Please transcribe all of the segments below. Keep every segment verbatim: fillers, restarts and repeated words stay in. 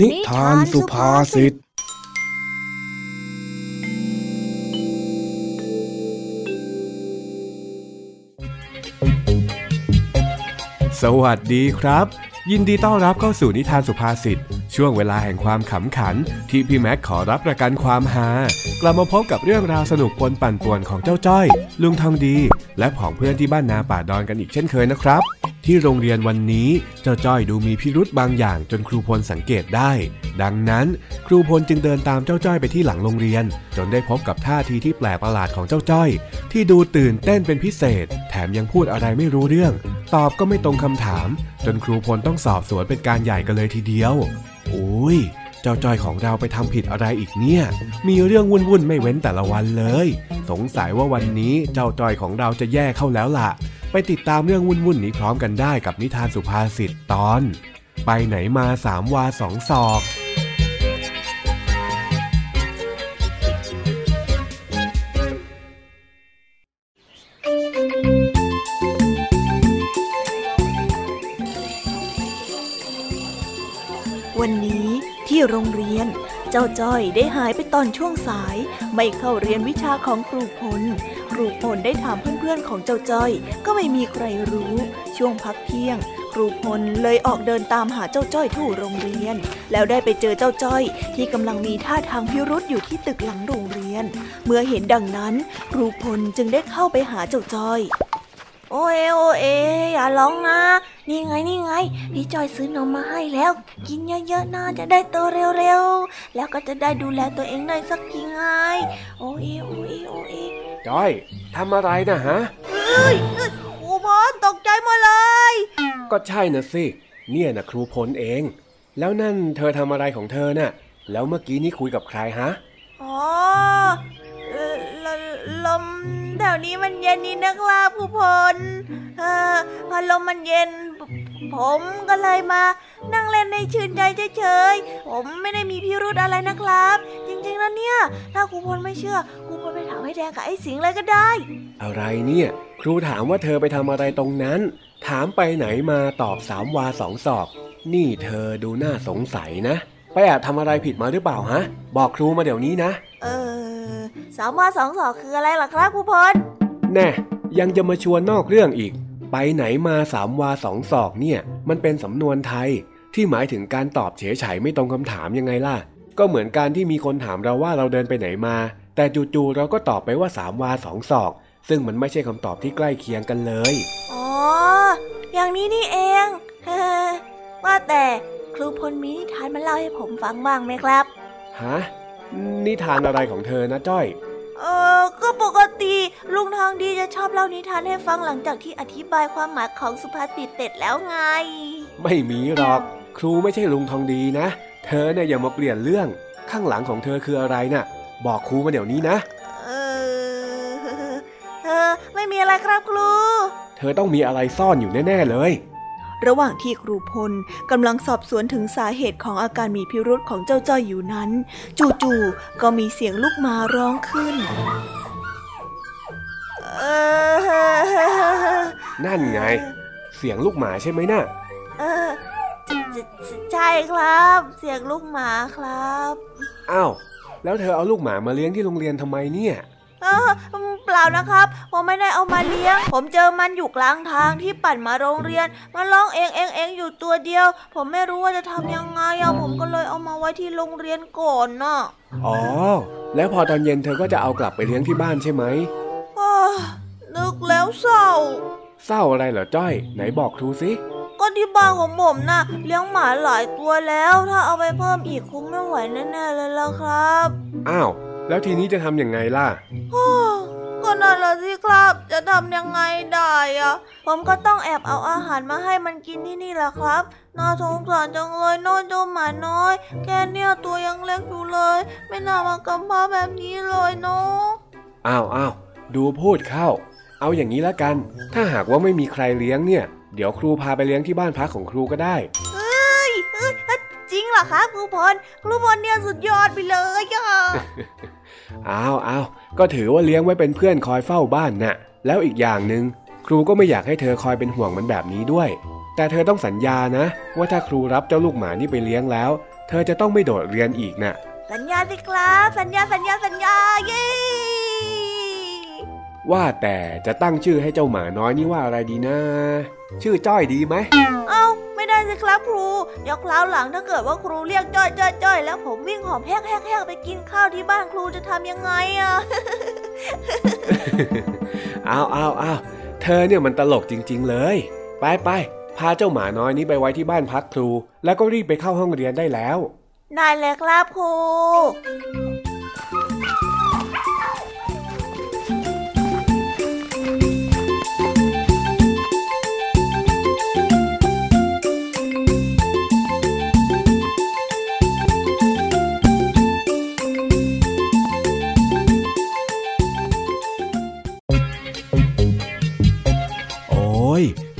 นิทานสุภาษิตสวัสดีครับยินดีต้อนรับเข้าสู่นิทานสุภาษิตช่วงเวลาแห่งความขำขันที่พี่แม็กขอรับประกันความฮากลับมาพบกับเรื่องราวสนุกปนปั่นป่วนของเจ้าจ้อยลุงทองดีและผองเพื่อนที่บ้านนาป่าดอนกันอีกเช่นเคยนะครับที่โรงเรียนวันนี้เจ้าจ้อยดูมีพิรุธบางอย่างจนครูพลสังเกตได้ดังนั้นครูพลจึงเดินตามเจ้าจ้อยไปที่หลังโรงเรียนจนได้พบกับท่าทีที่แปลกประหลาดของเจ้าจ้อยที่ดูตื่นเต้นเป็นพิเศษแถมยังพูดอะไรไม่รู้เรื่องตอบก็ไม่ตรงคำถามจนครูพลต้องสอบสวนเป็นการใหญ่กันเลยทีเดียวโอ้ยเจ้าจ้อยของเราไปทำผิดอะไรอีกเนี่ยมีเรื่องวุ่นๆไม่เว้นแต่ละวันเลยสงสัยว่าวันนี้เจ้าจ้อยของเราจะแย่เข้าแล้วล่ะไปติดตามเรื่องวุ่นๆนี้พร้อมกันได้กับนิทานสุภาษิตตอนไปไหนมาสามวาสองศอกวันนี้ที่โรงเรียนเจ้าจ้อยได้หายไปตอนช่วงสายไม่เข้าเรียนวิชาของครูพลครูพลได้ถามเพื่อนๆของเจ้าจ้อยก็ไม่มีใครรู้ช่วงพักเที่ยงครูพลเลยออกเดินตามหาเจ้าจ้อยทั่วโรงเรียนแล้วได้ไปเจอเจ้าจ้อยที่กำลังมีท่าทางพิรุธอยู่ที่ตึกหลังโรงเรียนเมื่อเห็นดังนั้นครูพลจึงได้เข้าไปหาเจ้าจ้อยโอ้เอโอเออย่าร้องนะนี่ไงนี่ไงพี่จอยซื้อนมมาให้แล้วกินเยอะๆนะจะได้โตเร็วๆแล้วก็จะได้ดูแลตัวเองได้สักทีไงโอเอโอเอโอเอจอยทำอะไรนะฮะเอ้ยครูพลตกใจมาเลยก็ใช่นะสิเนี่ยนะครูพลเองแล้วนั่นเธอทำอะไรของเธอน่ะแล้วเมื่อกี้นี่คุยกับใครฮะอ๋อลมแถวนี้มันเย็นนี่นักลาภูพลเออพอลมมันเย็นผมก็เลยมานั่งเล่นในชื่นใจเฉยๆผมไม่ได้มีพิรุธอะไรนะครับจริงๆนะเนี่ยถ้าครูพลไม่เชื่อครูพลไปถามไอ้แดงกับไอ้สิงห์เลยก็ได้อะไรเนี่ยครูถามว่าเธอไปทำอะไรตรงนั้นถามไปไหนมาตอบสามวาสองศอกนี่เธอดูน่าสงสัยนะไปแอบทำอะไรผิดมาหรือเปล่าฮะบอกครูมาเดี๋ยวนี้นะเออสามวาสองศอกคืออะไรล่ะครับครูพลแน่ยังจะมาชวนนอกเรื่องอีกไปไหนมาสามวาสองศอกเนี่ยมันเป็นสำนวนไทยที่หมายถึงการตอบเฉยๆไม่ตรงคำถามยังไงล่ะก็เหมือนการที่มีคนถามเราว่าเราเดินไปไหนมาแต่จู่ๆเราก็ตอบไปว่าสามวาสองศอกซึ่งมันไม่ใช่คำตอบที่ใกล้เคียงกันเลยอ๋ออย่างนี้นี่เองว่าแต่ครูพลมีนิทานมาเล่าให้ผมฟังบ้างไหมครับฮะนิทานอะไรของเธอนะจ้อยเออก็ปกติลุงทองดีจะชอบเล่านิทานให้ฟังหลังจากที่อธิบายความหมายของสุภาษิตเสร็จแล้วไงไม่มีหรอกครูไม่ใช่ลุงทองดีนะเธอเนี่ยอย่ามาเปลี่ยนเรื่องข้างหลังของเธอคืออะไรน่ะบอกครูมาเดี๋ยวนี้นะเออเออไม่มีอะไรครับครูเธอต้องมีอะไรซ่อนอยู่แน่ๆเลยระหว่างที่ครูพลกำลังสอบสวนถึงสาเหตุของอาการมีพิรุธของเจ้าจ้อยอยู่นั้นจู่ๆก็มีเสียงลูกม้าร้องขึ้นนั่นไงเสียงลูกหมาใช่ไหมน่ะเออใช่ครับเสียงลูกหมาครับอ้าวแล้วเธอเอาลูกหมามาเลี้ยงที่โรงเรียนทำไมเนี่ยเออเปล่านะครับผมไม่ได้เอามาเลี้ยงผมเจอมันอยู่กลางทางที่ปั่นมาโรงเรียนมันร้องเองเองเองอยู่ตัวเดียวผมไม่รู้ว่าจะทำยังไงอะผมก็เลยเอามาไว้ที่โรงเรียนก่อนน่ะอ๋อแล้วพอตอนเย็นเธอก็จะเอากลับไปเลี้ยงที่บ้านใช่ไหมอ้าวนึกแล้วเศร้าเศร้าอะไรเหรอจ้อยไหนบอกครูสิก็ที่บ้านของผมน่ะเลี้ยงหมาหลายตัวแล้วถ้าเอาไปเพิ่มอีกคงไม่ไหวแน่ๆเลยล่ะครับอ้าวแล้วทีนี้จะทำยังไงล่ะก็นั่นแหละสิครับจะทำยังไงได้อะผมก็ต้องแอบเอาอาหารมาให้มันกินที่นี่แหละครับน่าสงสารจังเลยน้อยเจ้าหมาน้อยแกเนี่ยตัวยังเล็กอยู่เลยไม่น่ามากำพร้าแบบนี้เลยเนาะอ้าวอ้าวดูพูดเข้าเอาอย่างนี้ละกันถ้าหากว่าไม่มีใครเลี้ยงเนี่ยเดี๋ยวครูพาไปเลี้ยงที่บ้านพักของครูก็ได้เอ้ยจริงเหรอคะครูพลครูพลเนี่ยสุดยอดไปเลยอ่ะอ้าวอ้าวก็ถือว่าเลี้ยงไว้เป็นเพื่อนคอยเฝ้าบ้านน่ะแล้วอีกอย่างหนึ่ง ครูก็ไม่อยากให้เธอคอยเป็นห่วงมันแบบนี้ด้วยแต่เธอต้องสัญญานะว่าถ้าครูรับเจ้าลูกหมานี่ไปเลี้ยงแล้วเธอจะต้องไม่โดดเรียนอีกนะสัญญาสิครับสัญญาสัญญาสัญญาเย้ว่าแต่จะตั้งชื่อให้เจ้าหมาน้อยนี่ว่าอะไรดีนะชื่อจ้อยดีไหมเอ้าไม่ได้สิครับครูเดี๋ยวคราวหลังถ้าเกิดว่าครูเรียกจ้อยจ้อยจ้อยแล้วผมวิ่งหอบแฮกแฮกแฮกไปกินข้าวที่บ้านครูจะทำยังไงอ่ะ เอาเอาเอาเธอเนี่ยมันตลกจริงๆเลยไปไปพาเจ้าหมาน้อยนี้ไปไว้ที่บ้านพักครูแล้วก็รีบไปเข้าห้องเรียนได้แล้วได้เลยครับครู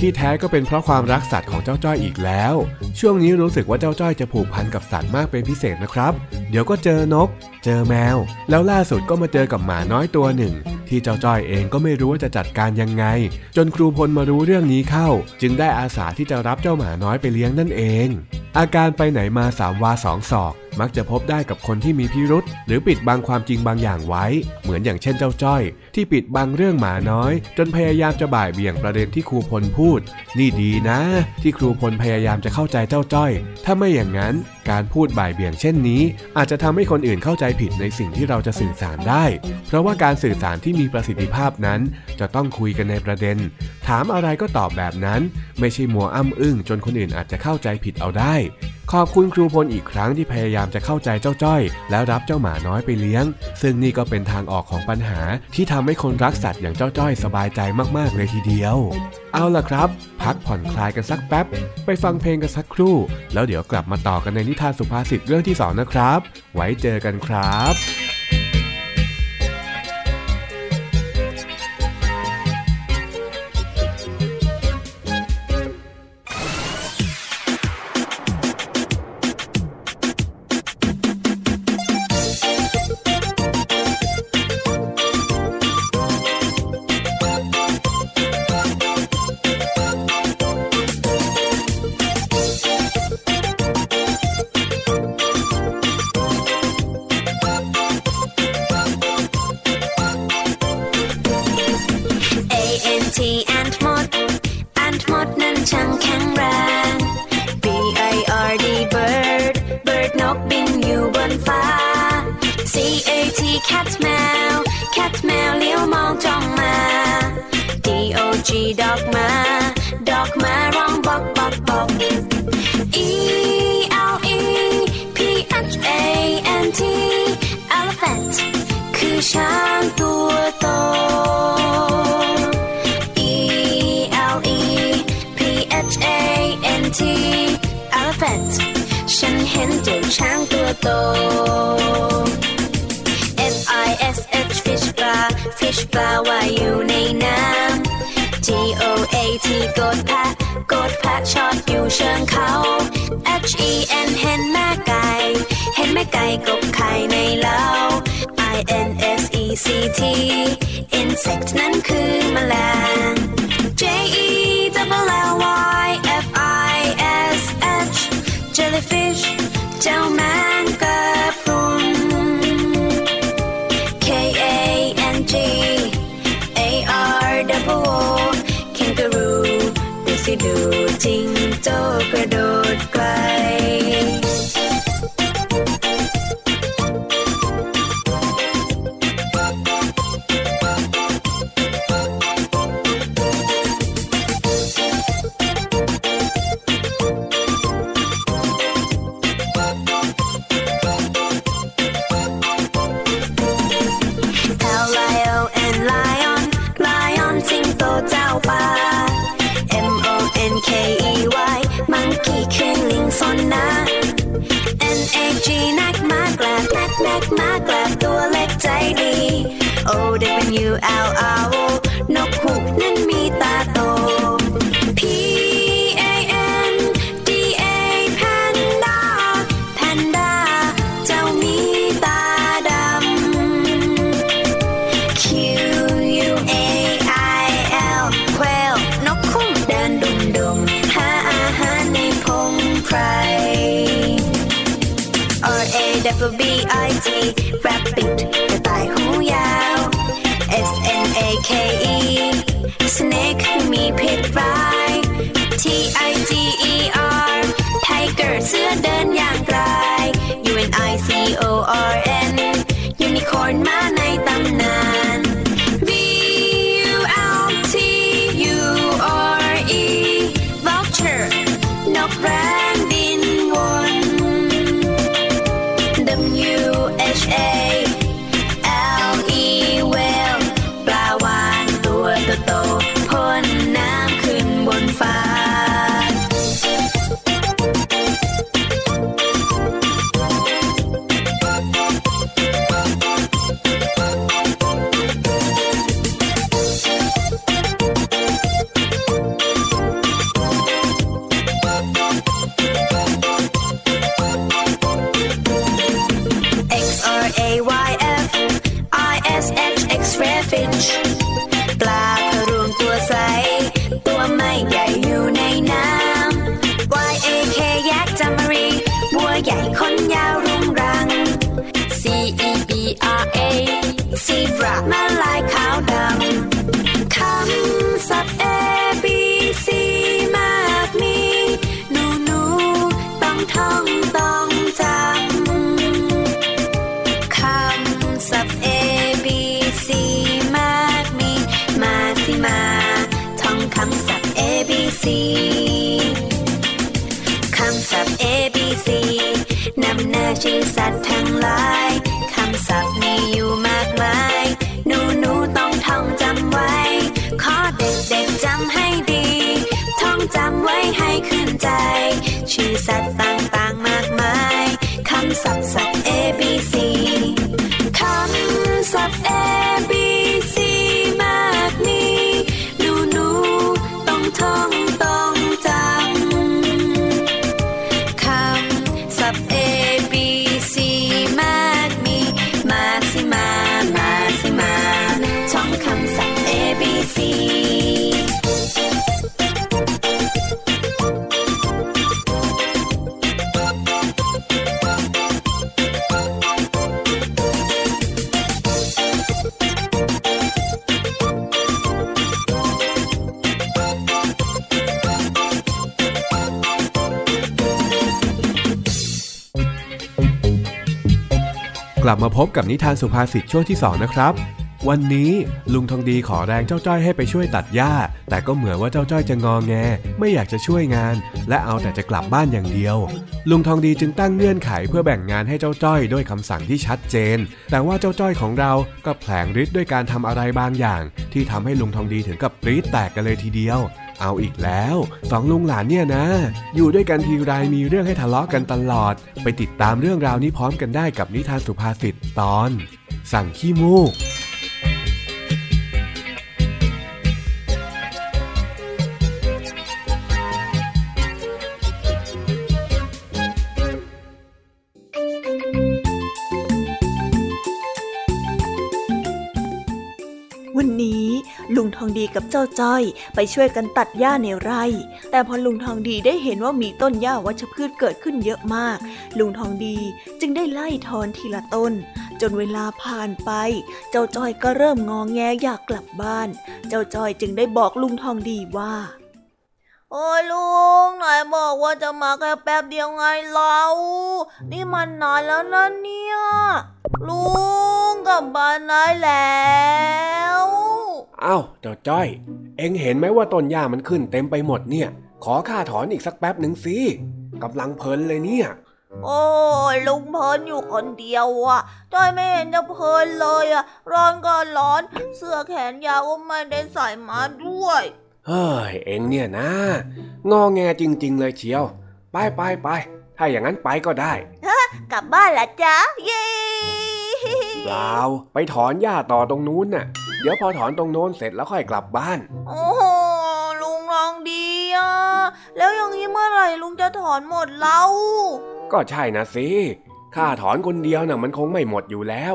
ที่แท้ก็เป็นเพราะความรักสัตว์ของเจ้าจ้อยอีกแล้วช่วงนี้รู้สึกว่าเจ้าจ้อยจะผูกพันกับสัตว์มากเป็นพิเศษนะครับเดี๋ยวก็เจอนกเจอแมวแล้วล่าสุดก็มาเจอกับหมาน้อยตัวหนึ่งที่เจ้าจ้อยเองก็ไม่รู้ว่าจะจัดการยังไงจนครูพลมารู้เรื่องนี้เข้าจึงได้อาสาที่จะรับเจ้าหมาน้อยไปเลี้ยงนั่นเองอาการไปไหนมาสามวาสองศอกมักจะพบได้กับคนที่มีพิรุษหรือปิดบังความจริงบางอย่างไว้เหมือนอย่างเช่นเจ้าจ้อยที่ปิดบังเรื่องหมาน้อยจนพยายามจะบ่ายเบี่ยงประเด็นที่ครูพลพูดนี่ดีนะที่ครูพลพยายามจะเข้าใจเจ้าจ้อยถ้าไม่อย่างนั้นการพูดบ่ายเบี่ยงเช่นนี้อาจจะทำให้คนอื่นเข้าใจผิดในสิ่งที่เราจะสื่อสารได้เพราะว่าการสื่อสารที่มีประสิทธิภาพนั้นจะต้องคุยกันในประเด็นถามอะไรก็ตอบแบบนั้นไม่ใช่มัวอ้ำอึ้งจนคนอื่นอาจจะเข้าใจผิดเอาได้ขอบคุณครูพลอีกครั้งที่พยายามจะเข้าใจเจ้าจ้อยแล้วรับเจ้าหมาน้อยไปเลี้ยงซึ่งนี่ก็เป็นทางออกของปัญหาที่ทำให้คนรักสัตว์อย่างเจ้าจ้อยสบายใจมากๆเลยทีเดียวเอาล่ะครับพักผ่อนคลายกันสักแป๊บไปฟังเพลงกันสักครู่แล้วเดี๋ยวกลับมาต่อกันในนิทานสุภาษิตเรื่องที่สองนะครับไว้เจอกันครับFish ปลาว่ายอยู่ในน้ำ G O A T กดแพะกดแพะชอดอยู่เชิงเขา H E N เห็นแม่ไก่เห็นแม่ไก่กบไข่ในเล้า I N S E C T insect นั้นคือแมลง J E double L Y F I S H jellyfish เจ้าแมงกะพรุนดูจิงโจ้กระโดดไกลK E Y มังกี้เคนลิงซอน rabbit กระต่ายหูยาว S N A K E snake มีพิษร้าย T I G E R tiger เสือเดินอย่างไกล U N I C O R N unicorn มาในตำนาน V U L T U R E vulture นกแร้ชื่อสัตว์ทั้งหลายคำศัพท์มีอยู่มากมายหนูหนูต้องท่องจำไว้ขอเด็กเด็กจำให้ดีท่องจำไว้ให้ขึ้นใจชื่อสัตว์ต่างๆมากมายคำศัพท์ศัพท์ A B C คำศัพท์ A B C มากมีหนูหนูต้องท่องต้องจำคำศัพท์ Aกลับมาพบกับนิทานสุภาษิตช่วงที่สองนะครับวันนี้ลุงทองดีขอแรงเจ้าจ้อยให้ไปช่วยตัดหญ้าแต่ก็เหมือนว่าเจ้าจ้อยจะงอแงไม่อยากจะช่วยงานและเอาแต่จะกลับบ้านอย่างเดียวลุงทองดีจึงตั้งเงื่อนไขเพื่อแบ่งงานให้เจ้าจ้อยด้วยคำสั่งที่ชัดเจนแต่ว่าเจ้าจ้อยของเราก็แผลงฤทธิ์ด้วยการทำอะไรบางอย่างที่ทำให้ลุงทองดีถึงกับปรี๊ดแตกกันเลยทีเดียวเอาอีกแล้วสองลุงหลานเนี่ยนะอยู่ด้วยกันทีไรมีเรื่องให้ทะเลาะกันตลอดไปติดตามเรื่องราวนี้พร้อมกันได้กับนิทานสุภาษิตตอนสั่งขี้มูกลุงทองดีกับเจ้าจ้อยไปช่วยกันตัดหญ้าในไร่แต่พอลุงทองดีได้เห็นว่ามีต้นหญ้าวัชพืชเกิดขึ้นเยอะมากลุงทองดีจึงได้ไล่ถอนทีละต้นจนเวลาผ่านไปเจ้าจ้อยก็เริ่มงอแงอยากกลับบ้านเจ้าจ้อยจึงได้บอกลุงทองดีว่าโอ้ยลุงไหนบอกว่าจะมาแค่แป๊บเดียวไงเรานี่มันนานแล้วนะเนี่ยลุงกลับบ้านได้แล้วอ้าวเจ้าจ้อยเอ็งเห็นไหมว่าต้นหญ้ามันขึ้นเต็มไปหมดเนี่ยขอข้าถอนอีกสักแป๊บหนึ่งสิกำลังเพลินเลยเนี่ยโอ้ยลุงเพลินอยู่คนเดียวอ่ะจ้อยไม่เห็นจะเพลินเลยอ่ะร้อนก็ร้อนเสื้อแขนยาวก็ไม่ได้ใส่มาด้วยเฮ้ยเอ็งเนี่ยนะงอแงจริงๆเลยเชียวไปไปไปถ้าอย่างนั้นไปก็ได้ฮะกลับบ้านละจ๊ะเย้เปล่าไปถอนหญ้าต่อตรงนู้นน่ะเดี๋ยวพอถอนตรงโน้นเสร็จแล้วค่อยกลับบ้านโอ้โหลุงลองดีอ่ะแล้วอย่างนี้เมื่อไหร่ลุงจะถอนหมดเล่าก็ใช่นะสิข้าถอนคนเดียวน่ะมันคงไม่หมดอยู่แล้ว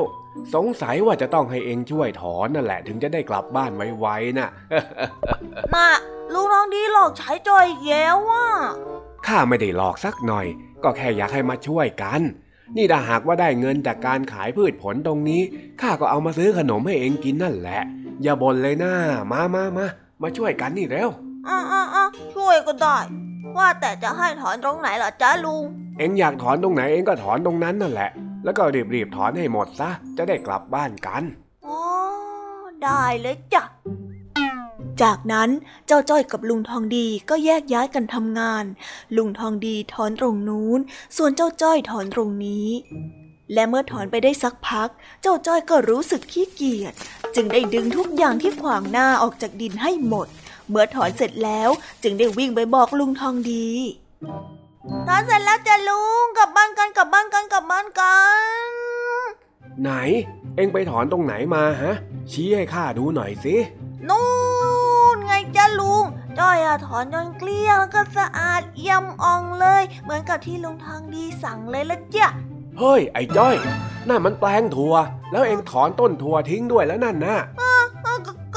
สงสัยว่าจะต้องให้เองช่วยถอนนั่นแหละถึงจะได้กลับบ้านไวๆน่ะ น่ะลุงลองดีหลอกใช้จอยแย่ว่ะข้าไม่ได้หลอกสักหน่อยก็แค่อยากให้มาช่วยกัน นี่ถ้าหากว่าได้เงินจากการขายพืชผลตรงนี้ข้าก็เอามาซื้อขนมให้เองกินนั่นแหละอย่าบ่นเลยนะมามามามาช่วยกันนี่เร็วอ้าอ้าอ้าช่วยก็ได้ว่าแต่จะให้ถอนตรงไหนล่ะจ๊ะลุงเอ็งอยากถอนตรงไหนเอ็งก็ถอนตรงนั้นนั่นแหละแล้วก็รีบๆถอนให้หมดซะจะได้กลับบ้านกันอ๋อได้เลยจ้ะจากนั้นเจ้าจ้อยกับลุงทองดีก็แยกย้ายกันทำงานลุงทองดีถอนตรงนู้นส่วนเจ้าจ้อยถอนตรงนี้และเมื่อถอนไปได้สักพักเจ้าจ้อยก็รู้สึกขี้เกียจจึงได้ดึงทุกอย่างที่ขวางหน้าออกจากดินให้หมดเมื่อถอนเสร็จแล้วจึงได้วิ่งไปบอกลุงทองดีถอนเสร็จแล้วจ้ะลุงกลับบ้านกันกลับบ้านกันกลับบ้านกันไหนเอ็งไปถอนตรงไหนมาฮะชี้ให้ข้าดูหน่อยสินู่นไงจ้ะลุงจ้อยอะถอนจนเกลี้ยงแล้วก็สะอาดเอี่ยมอ่องเลยเหมือนกับที่ลุงทองดีสั่งเลยละจ้ะเฮ้ยไอ้จ้อยนั่นมันแปลงถั่วแล้วเอ็งถอนต้นถั่วทิ้งด้วยแล้วนั่นนะ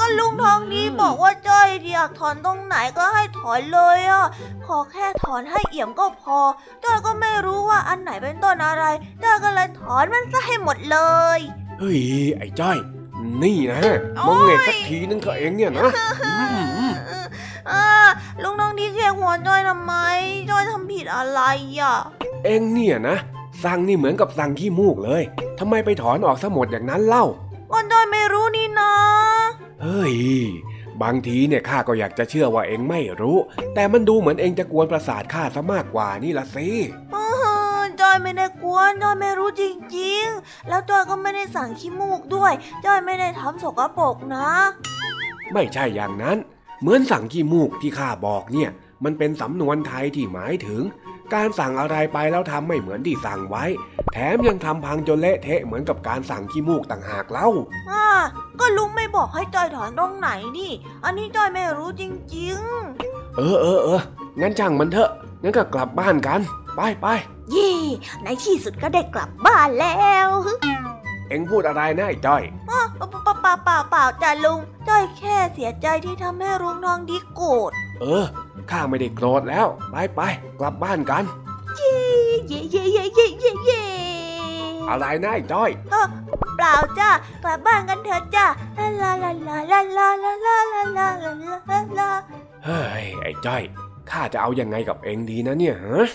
ก็ลุงทองดีบอกว่าจ้อยอยากถอนตรงไหนก็ให้ถอนเลยอ่ะขอแค่ถอนให้เอี่ยมก็พอจ้อยก็ไม่รู้ว่าอันไหนเป็นต้นอะไรจ้อยก็เลยถอนมันซะให้หมดเลยเฮ้ยไอ้จ้อยนี่นะมองเงยสักทีนึงก็เองเนี่ยนะลุงทองดีแกหัวจ้อยทำไมจ้อยทำผิดอะไรอ่ะเองเนี่ยนะสั่งนี่เหมือนกับสั่งขี้มูกเลยทำไมไปถอนออกซะหมดอย่างนั้นเล่าก็จ้อยไม่รู้นี่นะเฮ้ยบางทีเนี่ยข้าก็อยากจะเชื่อว่าเองไม่รู้แต่มันดูเหมือนเองจะกวนประสาทข้าซะมากกว่านี่ละสิอื้อหือจอยไม่ได้กวนจอยไม่รู้จริงๆแล้วจอยก็ไม่ได้สั่งขี้มูกด้วยจอยไม่ได้ทำสกปรกนะไม่ใช่อย่างนั้นเหมือนสั่งขี้มูกที่ข้าบอกเนี่ยมันเป็นสำนวนไทยที่หมายถึงการสั่งอะไรไปแล้วทำไม่เหมือนที่สั่งไว้แถมยังทำพังจนเละเทะเหมือนกับการสั่งขี้มูกต่างหากเล่าอ่าก็ลุงไม่บอกให้จอยถอนตรงไหนนี่อันนี้จอยไม่รู้จริงๆเออเออเอองั้นช่างมันเถอะงั้นก็กลับบ้านกันไปไปเย่ในที่สุดก็ได้กลับบ้านแล้วเอ็งพูดอะไรนะไอ้จอยอ๋อเปล่าเปล่าเปล่าเปล่าจ้ะลุงจอยแค่เสียใจที่ทำให้ลุงทองดีโกรธเออข้าไม่ได้โกรธแล้วไปไปกลับบ้านกันเย่เย่เย่เย่เย่เย่เย่อะไรนะไอ้จ้อยเปล่าจ้ากลับบ้านกันเถอะจ้าลาลาลาลาลาลาลาลาลาลาเฮ้ยไอ้จ้อยข้าจะเอายังไงกับเองดีนะเนี่ยฮะ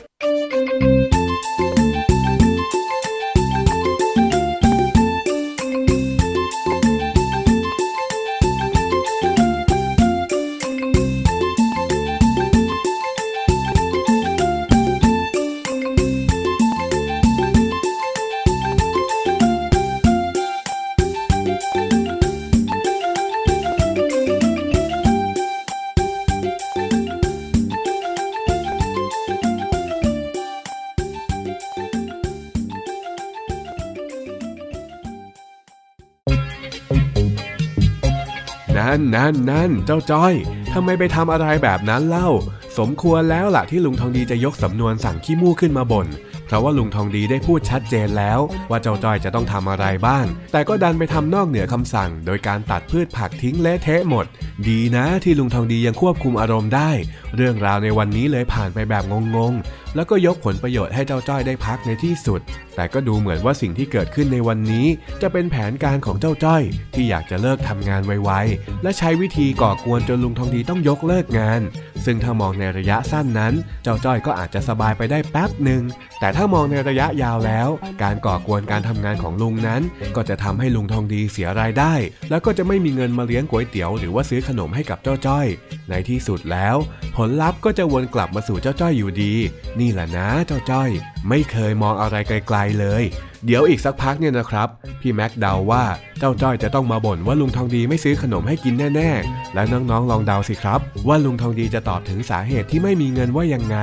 นั่นนั่นนั่นเจ้าจ้อยทำไมไปทำอะไรแบบนั้นเล่าสมควรแล้วล่ะที่ลุงทองดีจะยกสำนวนสั่งขี้มูกขึ้นมาบ่นเพราะว่าลุงทองดีได้พูดชัดเจนแล้วว่าเจ้าจ้อยจะต้องทำอะไรบ้างแต่ก็ดันไปทำนอกเหนือคำสั่งโดยการตัดพืชผักทิ้งเละเทะหมดดีนะที่ลุงทองดียังควบคุมอารมณ์ได้เรื่องราวในวันนี้เลยผ่านไปแบบงงๆแล้วก็ยกผลประโยชน์ให้เจ้าจ้อยได้พักในที่สุดแต่ก็ดูเหมือนว่าสิ่งที่เกิดขึ้นในวันนี้จะเป็นแผนการของเจ้าจ้อยที่อยากจะเลิกทำงานไวๆและใช้วิธีก่อกวนจนลุงทองดีต้องยกเลิกงานซึ่งถ้ามองในระยะสั้นนั้นเจ้าจ้อยก็อาจจะสบายไปได้แป๊บหนึ่งแต่ถ้ามองในระยะยาวแล้วการก่อกวนการทำงานของลุงนั้นก็จะทำให้ลุงทองดีเสียรายได้แล้วก็จะไม่มีเงินมาเลี้ยงก๋วยเตี๋ยวหรือว่าซื้อขนมให้กับเจ้าจ้อยในที่สุดแล้วผลลัพธ์ก็จะวนกลับมาสู่เจ้าจ้อยอยู่ดีนี่แหละนะเจ้าจ้อยไม่เคยมองอะไรไกลๆเลยเดี๋ยวอีกสักพักเนี่ยนะครับพี่แม็กเดาว่าเจ้าจ้อยจะต้องมาบ่นว่าลุงทองดีไม่ซื้อขนมให้กินแน่ๆและน้องๆลองเดาสิครับว่าลุงทองดีจะตอบถึงสาเหตุที่ไม่มีเงินว่ายังไง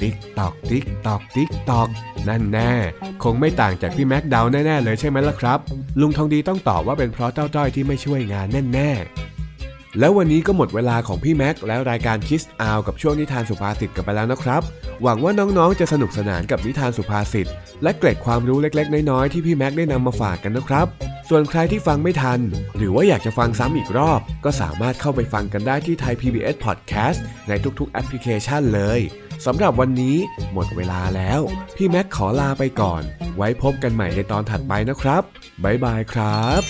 ติ๊กตอกติ๊กตอกติ๊กตอกนั่นแน่คงไม่ต่างจากพี่แม็กเดาแน่ๆเลยใช่ไหมล่ะครับลุงทองดีต้องตอบว่าเป็นเพราะเจ้าจ้อยที่ไม่ช่วยงานแน่ๆ แล้ววันนี้ก็หมดเวลาของพี่แม็กแล้วรายการคิสอาวกับช่วงนิทานสุภาษิตกันไปแล้วนะครับหวังว่าน้องๆจะสนุกสนานกับนิทานสุภาษิตและเกร็ดความรู้เล็กๆน้อยๆที่พี่แม็กได้นำมาฝากกันนะครับส่วนใครที่ฟังไม่ทันหรือว่าอยากจะฟังซ้ำอีกรอบก็สามารถเข้าไปฟังกันได้ที่ไทย พี บี เอส Podcast ในทุกๆแอปพลิเคชันเลยสำหรับวันนี้หมดเวลาแล้วพี่แม็กขอลาไปก่อนไว้พบกันใหม่ในตอนถัดไปนะครับบ๊ายบายครับ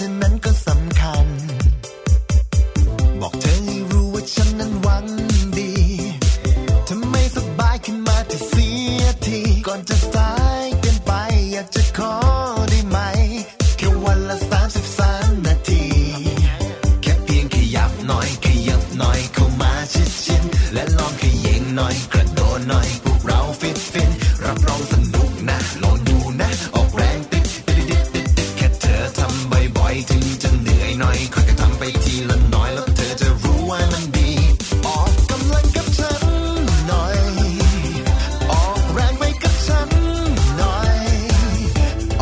เธอนั้นก็สำคัญบอกเธอให้รู้ว่าฉันนั้นหวังดีถ้าไม่สบายขึ้นมาจะเสียทีก่อนจะสายเกินไปอยากจะขอได้ไหมแค่วันละสามสิบสามนาทีแค่เพียงขยับหน่อยขยับหน่อยเข้ามาชิดชิดและลองขยิงหน่อยกระโดดหน่อยพวกเราฟิตฟิตรับรองสนุกนะลองดูนะออกแรงติดติดติดติดติดแค่เธอทำบ่อยๆถึงจะเหนื่อยหน่อยค่อยๆทำไปทีละน้อยแล้วเธอจะรู้ว่ามันดีออกกำลังกับฉันหน่อยออกแรงไปกับฉันหน่อย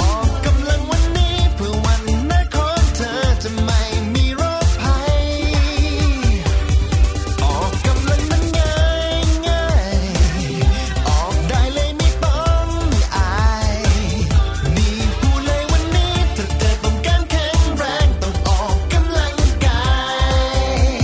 ออกกำลังวันนี้เพื่อวันหน้าของเธอจะไม่มีโรคภัยออกกำลังมันง่ายง่ายออกได้เลยไม่ต้องอายนี่พูดเลยวันนี้ถ้าเธอต้องการแข็งแรงต้องออกกำลังกายแ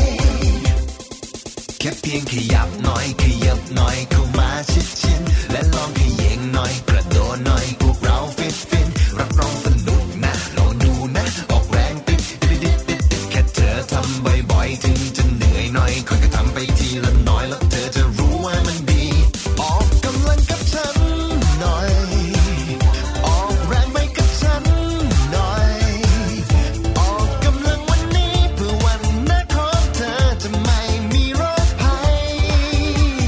ค่เพียงขยับหน่อยขยับหน่อยเข้ามาชิดชิดและลองขยิงหน่อยกระโดดหน่อยพวกเราฟิตฟิตรับรองสนุกนะลองดูนะออกแรงติดติดติดติดติดแค่เธอทำบ่อยๆถึงจะเหนื่อยหน่อยค่อยๆทำไปทีละน้อยแล้วเธอจะรู้ว่ามันดีออกกำลังกับฉันหน่อยออกแรงไปกับฉันหน่อยออกกำลังวันนี้เพื่อวันหน้าของเธอจะไม่มีโรคภัยออก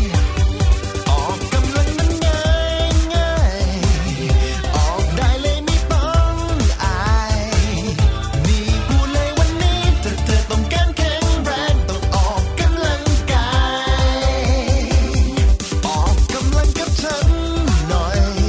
กำลังมันง่ายง่ายออกได้เลยไม่ต้องอายนี่พูดเลยวันนี้ถ้าเธอต้องการแข็งแรงต้องออกกำลังกายออกกำลังกับฉันหน่อยออกแรงไปกับฉันหน่อยออกกำลังวันนี้เพื่อวันหน้าของเธอจะไม่มีโรคภัย ออกกำลังมันง่ายง่ายออกได้เลยไม่ต้องอายนี่พูดเลยวันนี้ถ้าเธอต้องการแข็งแรงต้องออกกำลังกายออกกำลังกับฉันหน่อยออกแรงไปกับฉันหน่อยออกกำลังวันนี้เพื่อวันหน้าของเธอจะไม่มีโรคภัย ออกกำลังมันง่ายง่ายออกได้เลยไม่ต้องอายนี่พูดเลยวันนี้ถ้า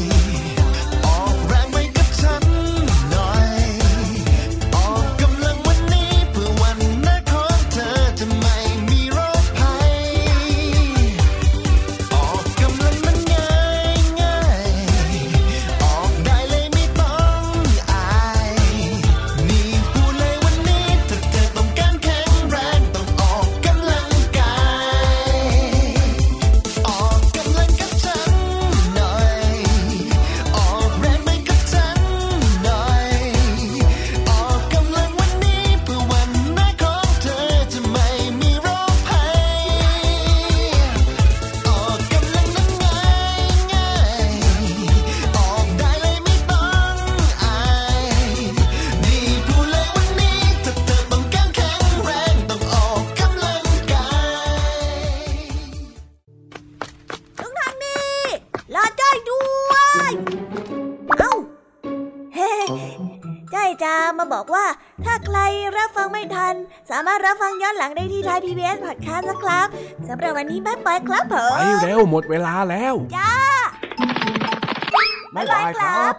เธอต้องการแข็งแรงต้องออกกำลังกาย ลุงทางนี้รอจ้อยด้วย เอ้า เฮ้จ้อยจะมาบอกว่า ถ้าใครรับฟังไม่ทัน สามารถรับฟังย้อนหลังได้ที่ไทย พี บี เอส Podcast นะครับสำหรับวันนี้บ๊ายบายครับผมไปเร็วหมดเวลาแล้ว จ้า บ๊ายบายครับ